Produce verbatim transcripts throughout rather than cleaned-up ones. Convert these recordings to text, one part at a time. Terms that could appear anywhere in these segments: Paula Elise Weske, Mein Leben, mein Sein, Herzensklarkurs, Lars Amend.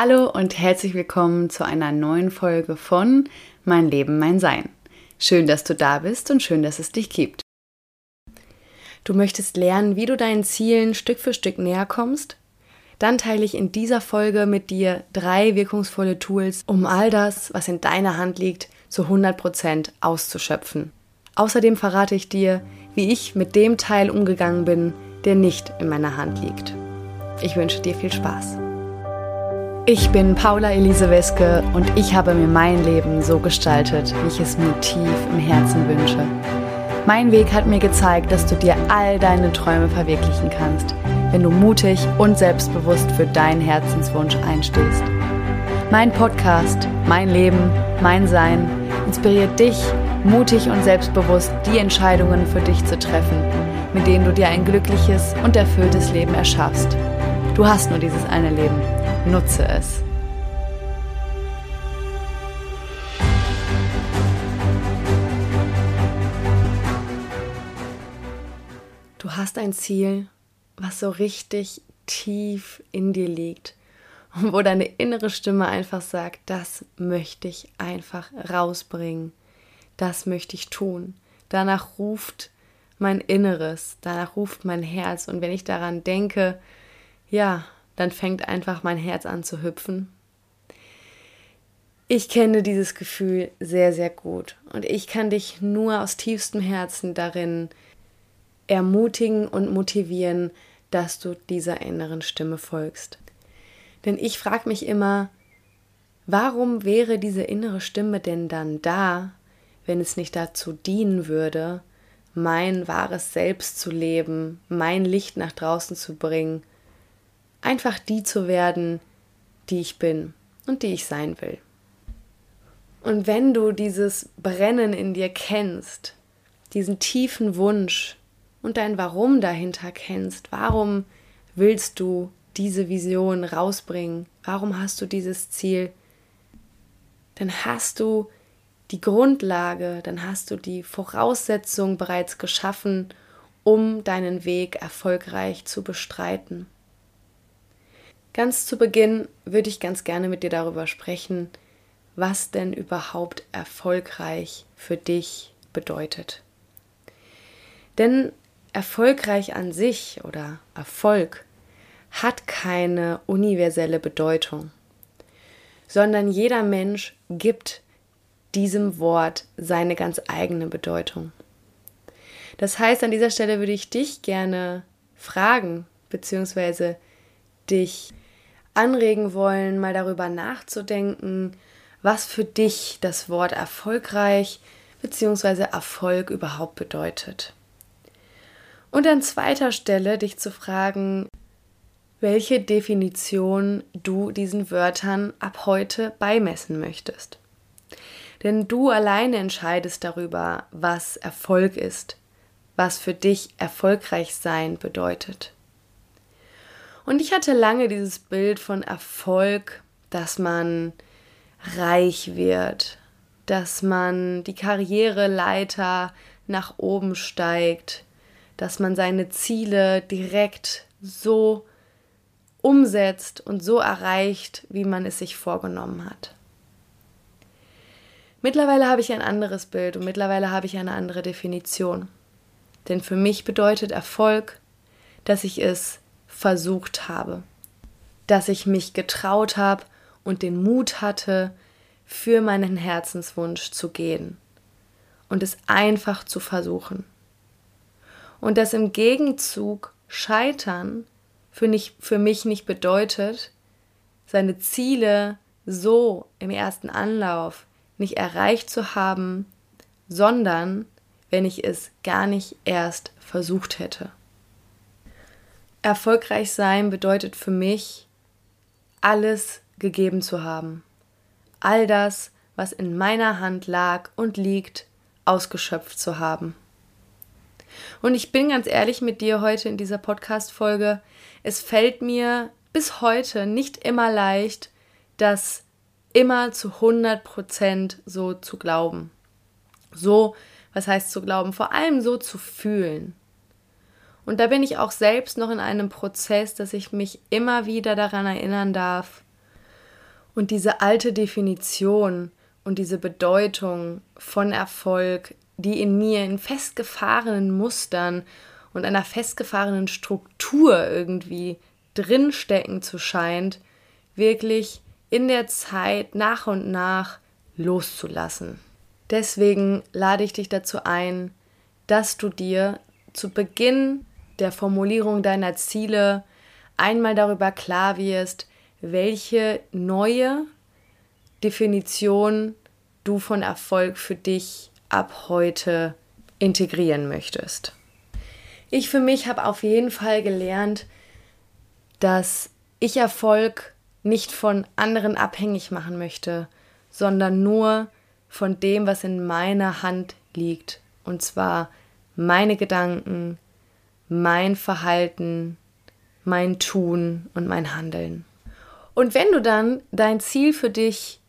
Hallo und herzlich willkommen zu einer neuen Folge von Mein Leben, mein Sein. Schön, dass du da bist und schön, dass es dich gibt. Du möchtest lernen, wie du deinen Zielen Stück für Stück näher kommst? Dann teile ich in dieser Folge mit dir drei wirkungsvolle Tools, um all das, was in deiner Hand liegt, zu hundert Prozent auszuschöpfen. Außerdem verrate ich dir, wie ich mit dem Teil umgegangen bin, der nicht in meiner Hand liegt. Ich wünsche dir viel Spaß. Ich bin Paula Elise Weske und ich habe mir mein Leben so gestaltet, wie ich es mir tief im Herzen wünsche. Mein Weg hat mir gezeigt, dass du dir all deine Träume verwirklichen kannst, wenn du mutig und selbstbewusst für deinen Herzenswunsch einstehst. Mein Podcast, Mein Leben, mein Sein, inspiriert dich, mutig und selbstbewusst die Entscheidungen für dich zu treffen, mit denen du dir ein glückliches und erfülltes Leben erschaffst. Du hast nur dieses eine Leben. Nutze es. Du hast ein Ziel, was so richtig tief in dir liegt und wo deine innere Stimme einfach sagt, das möchte ich einfach rausbringen, das möchte ich tun. Danach ruft mein Inneres, danach ruft mein Herz und wenn ich daran denke, ja, dann fängt einfach mein Herz an zu hüpfen. Ich kenne dieses Gefühl sehr, sehr gut und ich kann dich nur aus tiefstem Herzen darin ermutigen und motivieren, dass du dieser inneren Stimme folgst. Denn ich frage mich immer, warum wäre diese innere Stimme denn dann da, wenn es nicht dazu dienen würde, mein wahres Selbst zu leben, mein Licht nach draußen zu bringen, einfach die zu werden, die ich bin und die ich sein will. Und wenn du dieses Brennen in dir kennst, diesen tiefen Wunsch und dein Warum dahinter kennst, warum willst du diese Vision rausbringen? Warum hast du dieses Ziel? Dann hast du die Grundlage, dann hast du die Voraussetzung bereits geschaffen, um deinen Weg erfolgreich zu bestreiten. Ganz zu Beginn würde ich ganz gerne mit dir darüber sprechen, was denn überhaupt erfolgreich für dich bedeutet. Denn erfolgreich an sich oder Erfolg hat keine universelle Bedeutung, sondern jeder Mensch gibt diesem Wort seine ganz eigene Bedeutung. Das heißt, an dieser Stelle würde ich dich gerne fragen, beziehungsweise dich anregen wollen, mal darüber nachzudenken, was für dich das Wort erfolgreich bzw. Erfolg überhaupt bedeutet. Und an zweiter Stelle dich zu fragen, welche Definition du diesen Wörtern ab heute beimessen möchtest. Denn du alleine entscheidest darüber, was Erfolg ist, was für dich erfolgreich sein bedeutet. Und ich hatte lange dieses Bild von Erfolg, dass man reich wird, dass man die Karriereleiter nach oben steigt, dass man seine Ziele direkt so umsetzt und so erreicht, wie man es sich vorgenommen hat. Mittlerweile habe ich ein anderes Bild und mittlerweile habe ich eine andere Definition. Denn für mich bedeutet Erfolg, dass ich es versucht habe, dass ich mich getraut habe und den Mut hatte, für meinen Herzenswunsch zu gehen und es einfach zu versuchen. Und dass im Gegenzug Scheitern für, nicht, für mich nicht bedeutet, seine Ziele so im ersten Anlauf nicht erreicht zu haben, sondern wenn ich es gar nicht erst versucht hätte. Erfolgreich sein bedeutet für mich, alles gegeben zu haben. All das, was in meiner Hand lag und liegt, ausgeschöpft zu haben. Und ich bin ganz ehrlich mit dir heute in dieser Podcast-Folge, es fällt mir bis heute nicht immer leicht, das immer zu hundert Prozent so zu glauben. So, was heißt zu glauben? Vor allem so zu fühlen. Und da bin ich auch selbst noch in einem Prozess, dass ich mich immer wieder daran erinnern darf Und diese alte Definition und diese Bedeutung von Erfolg, die in mir in festgefahrenen Mustern und einer festgefahrenen Struktur irgendwie drinstecken zu scheint, wirklich in der Zeit nach und nach loszulassen. Deswegen lade ich dich dazu ein, dass du dir zu Beginn der Formulierung deiner Ziele einmal darüber klar wirst, welche neue Definition du von Erfolg für dich ab heute integrieren möchtest. Ich für mich habe auf jeden Fall gelernt, dass ich Erfolg nicht von anderen abhängig machen möchte, sondern nur von dem, was in meiner Hand liegt. Und zwar meine Gedanken, mein Verhalten, mein Tun und mein Handeln. Und wenn du dann dein Ziel für dich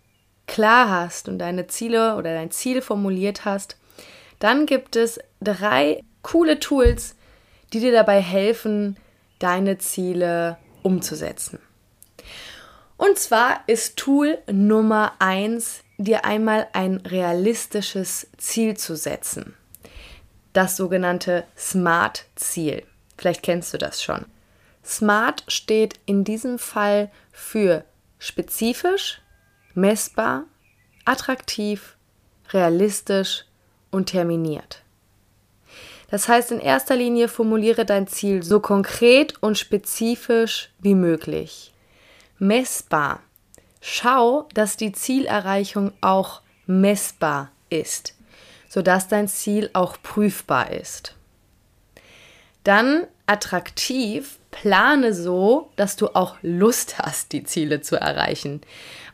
klar hast und deine Ziele oder dein Ziel formuliert hast, dann gibt es drei coole Tools, die dir dabei helfen, deine Ziele umzusetzen. Und zwar ist Tool Nummer eins, dir einmal ein realistisches Ziel zu setzen. Das sogenannte SMART-Ziel. Vielleicht kennst du das schon. SMART steht in diesem Fall für spezifisch, messbar, attraktiv, realistisch und terminiert. Das heißt, in erster Linie formuliere dein Ziel so konkret und spezifisch wie möglich. Messbar. Schau, dass die Zielerreichung auch messbar ist, sodass dein Ziel auch prüfbar ist. Dann attraktiv. Plane so, dass du auch Lust hast, die Ziele zu erreichen.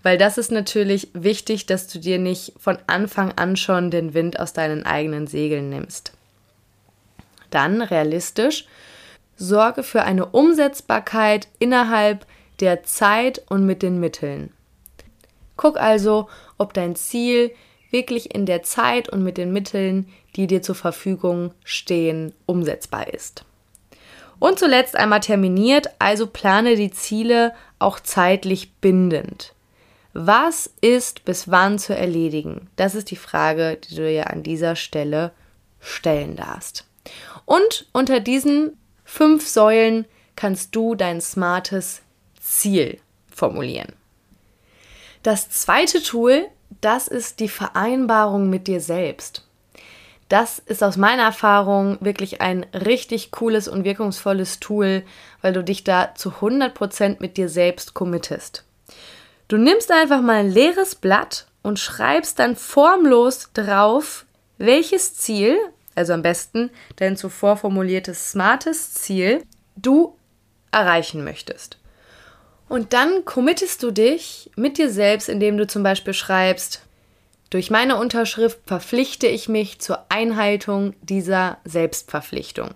Weil das ist natürlich wichtig, dass du dir nicht von Anfang an schon den Wind aus deinen eigenen Segeln nimmst. Dann realistisch. Sorge für eine Umsetzbarkeit innerhalb der Zeit und mit den Mitteln. Guck also, ob dein Ziel wirklich in der Zeit und mit den Mitteln, die dir zur Verfügung stehen, umsetzbar ist. Und zuletzt einmal terminiert, also plane die Ziele auch zeitlich bindend. Was ist bis wann zu erledigen? Das ist die Frage, die du dir an dieser Stelle stellen darfst. Und unter diesen fünf Säulen kannst du dein smartes Ziel formulieren. Das zweite Tool, das ist die Vereinbarung mit dir selbst. Das ist aus meiner Erfahrung wirklich ein richtig cooles und wirkungsvolles Tool, weil du dich da zu hundert Prozent mit dir selbst committest. Du nimmst einfach mal ein leeres Blatt und schreibst dann formlos drauf, welches Ziel, also am besten dein zuvor formuliertes smartes Ziel, du erreichen möchtest. Und dann committest du dich mit dir selbst, indem du zum Beispiel schreibst: Durch meine Unterschrift verpflichte ich mich zur Einhaltung dieser Selbstverpflichtung.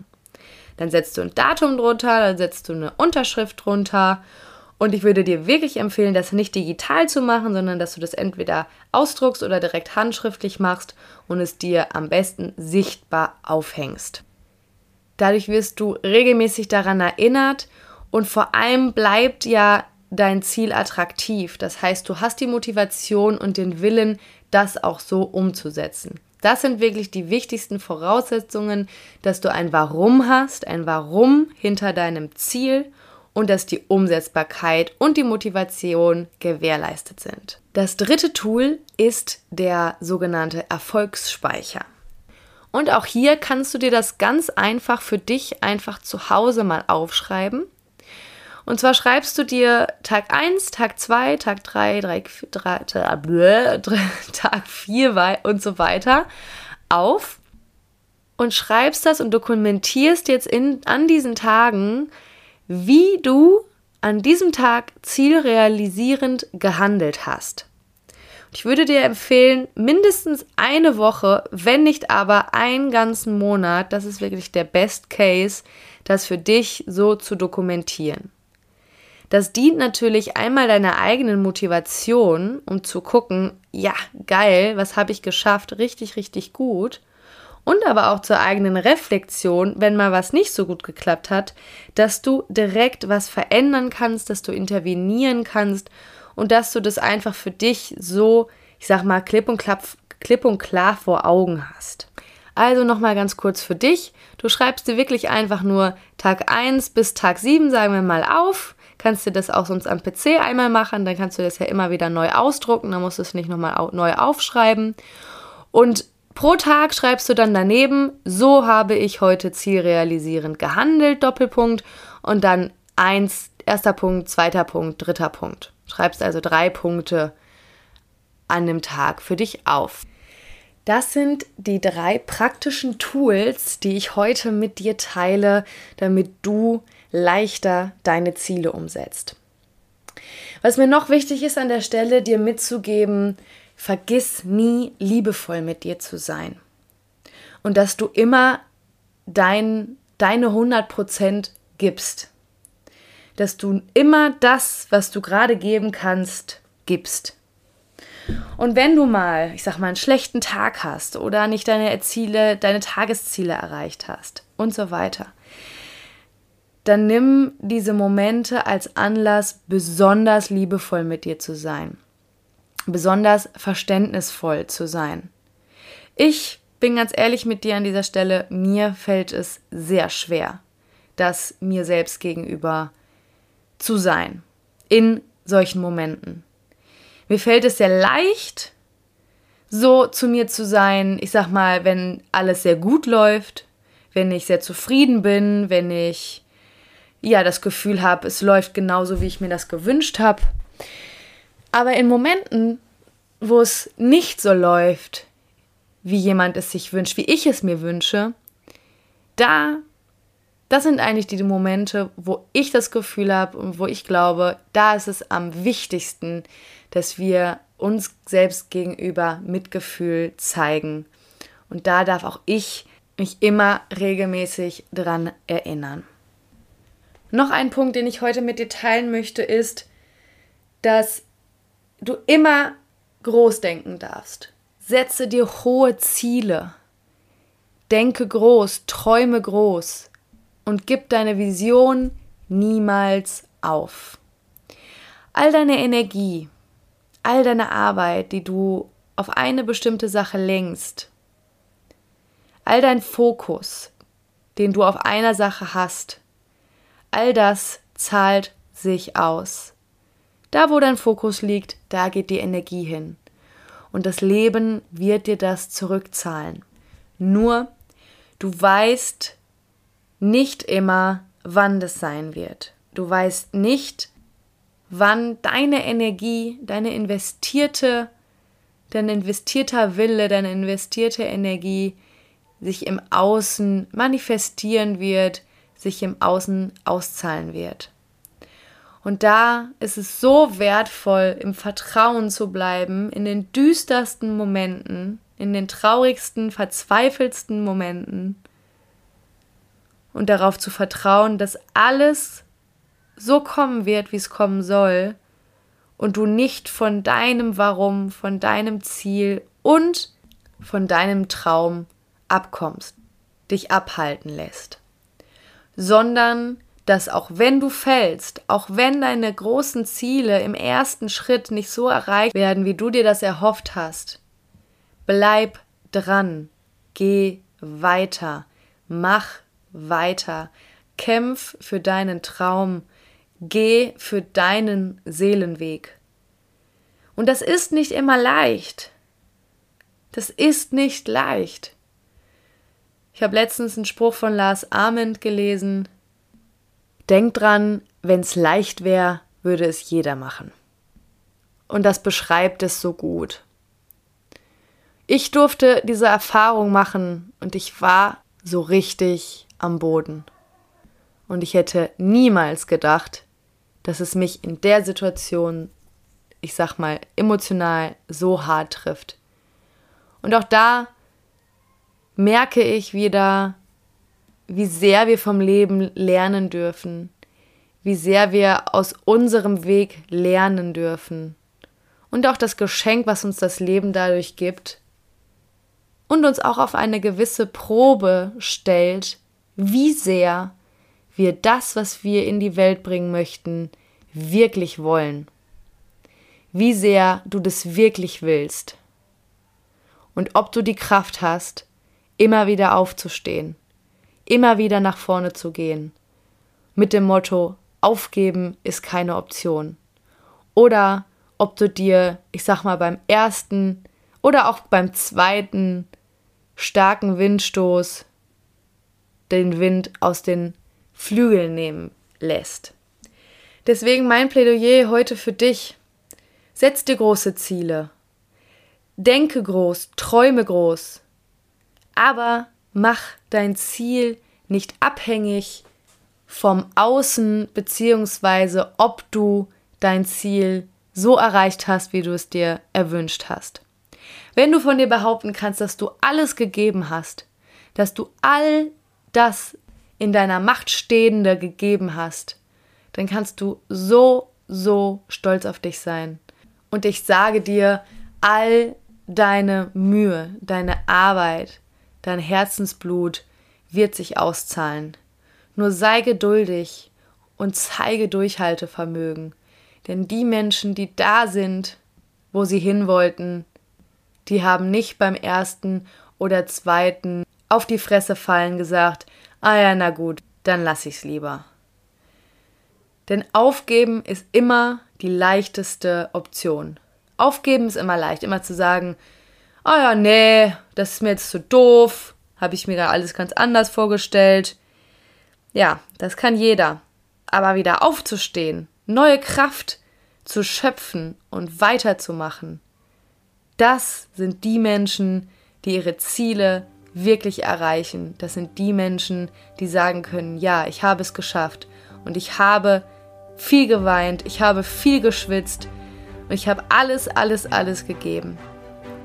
Dann setzt du ein Datum drunter, dann setzt du eine Unterschrift drunter. Und ich würde dir wirklich empfehlen, das nicht digital zu machen, sondern dass du das entweder ausdruckst oder direkt handschriftlich machst und es dir am besten sichtbar aufhängst. Dadurch wirst du regelmäßig daran erinnert und vor allem bleibt ja dein Ziel attraktiv. Das heißt, du hast die Motivation und den Willen, das auch so umzusetzen. Das sind wirklich die wichtigsten Voraussetzungen, dass du ein Warum hast, ein Warum hinter deinem Ziel und dass die Umsetzbarkeit und die Motivation gewährleistet sind. Das dritte Tool ist der sogenannte Erfolgsspeicher. Und auch hier kannst du dir das ganz einfach für dich einfach zu Hause mal aufschreiben. Und zwar schreibst du dir Tag eins, Tag zwei, Tag drei, Tag vier und so weiter auf und schreibst das und dokumentierst jetzt in, an diesen Tagen, wie du an diesem Tag zielrealisierend gehandelt hast. Und ich würde dir empfehlen, mindestens eine Woche, wenn nicht aber einen ganzen Monat, das ist wirklich der Best Case, das für dich so zu dokumentieren. Das dient natürlich einmal deiner eigenen Motivation, um zu gucken, ja, geil, was habe ich geschafft, richtig, richtig gut. Und aber auch zur eigenen Reflexion, wenn mal was nicht so gut geklappt hat, dass du direkt was verändern kannst, dass du intervenieren kannst und dass du das einfach für dich so, ich sag mal, klipp und, klapp, klipp und klar vor Augen hast. Also nochmal ganz kurz für dich. Du schreibst dir wirklich einfach nur Tag eins bis Tag sieben, sagen wir mal, auf. Kannst du das auch sonst am P C einmal machen, dann kannst du das ja immer wieder neu ausdrucken, dann musst du es nicht nochmal au- neu aufschreiben. Und pro Tag schreibst du dann daneben, so habe ich heute zielrealisierend gehandelt, Doppelpunkt, und dann eins, erster Punkt, zweiter Punkt, dritter Punkt. Schreibst also drei Punkte an dem Tag für dich auf. Das sind die drei praktischen Tools, die ich heute mit dir teile, damit du leichter deine Ziele umsetzt. Was mir noch wichtig ist an der Stelle, dir mitzugeben, vergiss nie, liebevoll mit dir zu sein. Und dass du immer dein, deine hundert Prozent gibst. Dass du immer das, was du gerade geben kannst, gibst. Und wenn du mal, ich sag mal, einen schlechten Tag hast oder nicht deine Ziele, deine Tagesziele erreicht hast und so weiter, dann nimm diese Momente als Anlass, besonders liebevoll mit dir zu sein, besonders verständnisvoll zu sein. Ich bin ganz ehrlich mit dir an dieser Stelle, mir fällt es sehr schwer, das mir selbst gegenüber zu sein in solchen Momenten. Mir fällt es sehr leicht, so zu mir zu sein, ich sag mal, wenn alles sehr gut läuft, wenn ich sehr zufrieden bin, wenn ich ja das Gefühl habe, es läuft genauso, wie ich mir das gewünscht habe. Aber in Momenten, wo es nicht so läuft, wie jemand es sich wünscht, wie ich es mir wünsche, da, das sind eigentlich die Momente, wo ich das Gefühl habe und wo ich glaube, da ist es am wichtigsten, dass wir uns selbst gegenüber Mitgefühl zeigen. Und da darf auch ich mich immer regelmäßig dran erinnern. Noch ein Punkt, den ich heute mit dir teilen möchte, ist, dass du immer groß denken darfst. Setze dir hohe Ziele. Denke groß, träume groß und gib deine Vision niemals auf. All deine Energie, all deine Arbeit, die du auf eine bestimmte Sache lenkst, all dein Fokus, den du auf einer Sache hast, all das zahlt sich aus. Da, wo dein Fokus liegt, da geht die Energie hin. Und das Leben wird dir das zurückzahlen. Nur, du weißt nicht immer, wann das sein wird. Du weißt nicht, wann deine Energie, deine investierte, dein investierter Wille, deine investierte Energie sich im Außen manifestieren wird, sich im Außen auszahlen wird. Und da ist es so wertvoll, im Vertrauen zu bleiben, in den düstersten Momenten, in den traurigsten, verzweifeltsten Momenten und darauf zu vertrauen, dass alles so kommen wird, wie es kommen soll und du nicht von deinem Warum, von deinem Ziel und von deinem Traum abkommst, dich abhalten lässt, sondern dass auch wenn du fällst, auch wenn deine großen Ziele im ersten Schritt nicht so erreicht werden, wie du dir das erhofft hast, bleib dran, geh weiter, mach weiter, kämpf für deinen Traum, geh für deinen Seelenweg. Und das ist nicht immer leicht. Das ist nicht leicht. Ich habe letztens einen Spruch von Lars Amend gelesen. Denk dran, wenn es leicht wäre, würde es jeder machen. Und das beschreibt es so gut. Ich durfte diese Erfahrung machen und ich war so richtig am Boden. Und ich hätte niemals gedacht, dass es mich in der Situation, ich sag mal, emotional so hart trifft. Und auch da merke ich wieder, wie sehr wir vom Leben lernen dürfen, wie sehr wir aus unserem Weg lernen dürfen und auch das Geschenk, was uns das Leben dadurch gibt und uns auch auf eine gewisse Probe stellt, wie sehr wir das, was wir in die Welt bringen möchten, wirklich wollen. wie sehr du das wirklich willst und ob du die Kraft hast, immer wieder aufzustehen, immer wieder nach vorne zu gehen, mit dem Motto, aufgeben ist keine Option. Oder ob du dir, ich sag mal, beim ersten oder auch beim zweiten starken Windstoß den Wind aus den Flügeln nehmen lässt. Deswegen mein Plädoyer heute für dich. Setz dir große Ziele. Denke groß, träume groß. Aber mach dein Ziel nicht abhängig vom Außen, beziehungsweise ob du dein Ziel so erreicht hast, wie du es dir erwünscht hast. Wenn du von dir behaupten kannst, dass du alles gegeben hast, dass du all das in deiner Macht Stehende gegeben hast, dann kannst du so, so stolz auf dich sein. Und ich sage dir, all deine Mühe, deine Arbeit, dein Herzensblut wird sich auszahlen. Nur sei geduldig und zeige Durchhaltevermögen. Denn die Menschen, die da sind, wo sie hin wollten, die haben nicht beim ersten oder zweiten auf die Fresse fallen gesagt, ah ja, na gut, dann lass ich's lieber. Denn aufgeben ist immer die leichteste Option. Aufgeben ist immer leicht, immer zu sagen, ah ja, nee, das ist mir jetzt zu doof, habe ich mir da alles ganz anders vorgestellt. Ja, das kann jeder. Aber wieder aufzustehen, neue Kraft zu schöpfen und weiterzumachen, das sind die Menschen, die ihre Ziele wirklich erreichen. Das sind die Menschen, die sagen können, ja, ich habe es geschafft und ich habe viel geweint, ich habe viel geschwitzt und ich habe alles, alles, alles gegeben.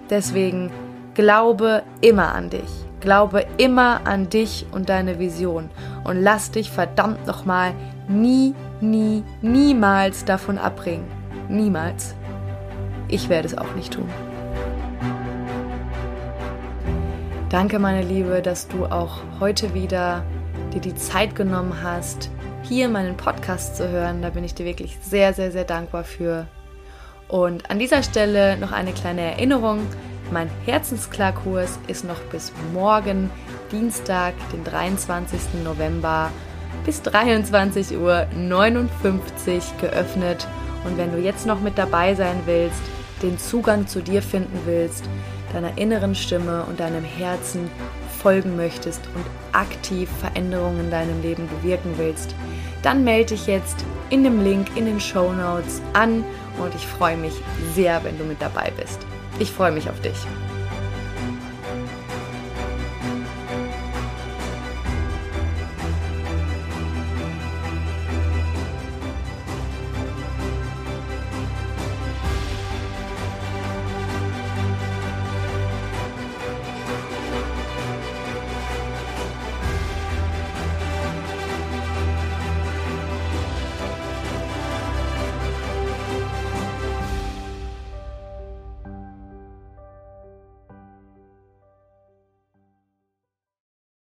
Deswegen glaube immer an dich. Glaube immer an dich und deine Vision und lass dich verdammt nochmal nie, nie, niemals davon abbringen. Niemals. Ich werde es auch nicht tun. Danke, meine Liebe, dass du auch heute wieder dir die Zeit genommen hast, hier meinen Podcast zu hören. Da bin ich dir wirklich sehr, sehr, sehr dankbar für. Und an dieser Stelle noch eine kleine Erinnerung. Mein Herzensklarkurs ist noch bis morgen, Dienstag, den dreiundzwanzigsten November, bis dreiundzwanzig Uhr neunundfünfzig geöffnet. Und wenn du jetzt noch mit dabei sein willst, den Zugang zu dir finden willst, deiner inneren Stimme und deinem Herzen folgen möchtest und aktiv Veränderungen in deinem Leben bewirken willst, dann melde dich jetzt in dem Link in den Shownotes an und ich freue mich sehr, wenn du mit dabei bist. Ich freue mich auf dich.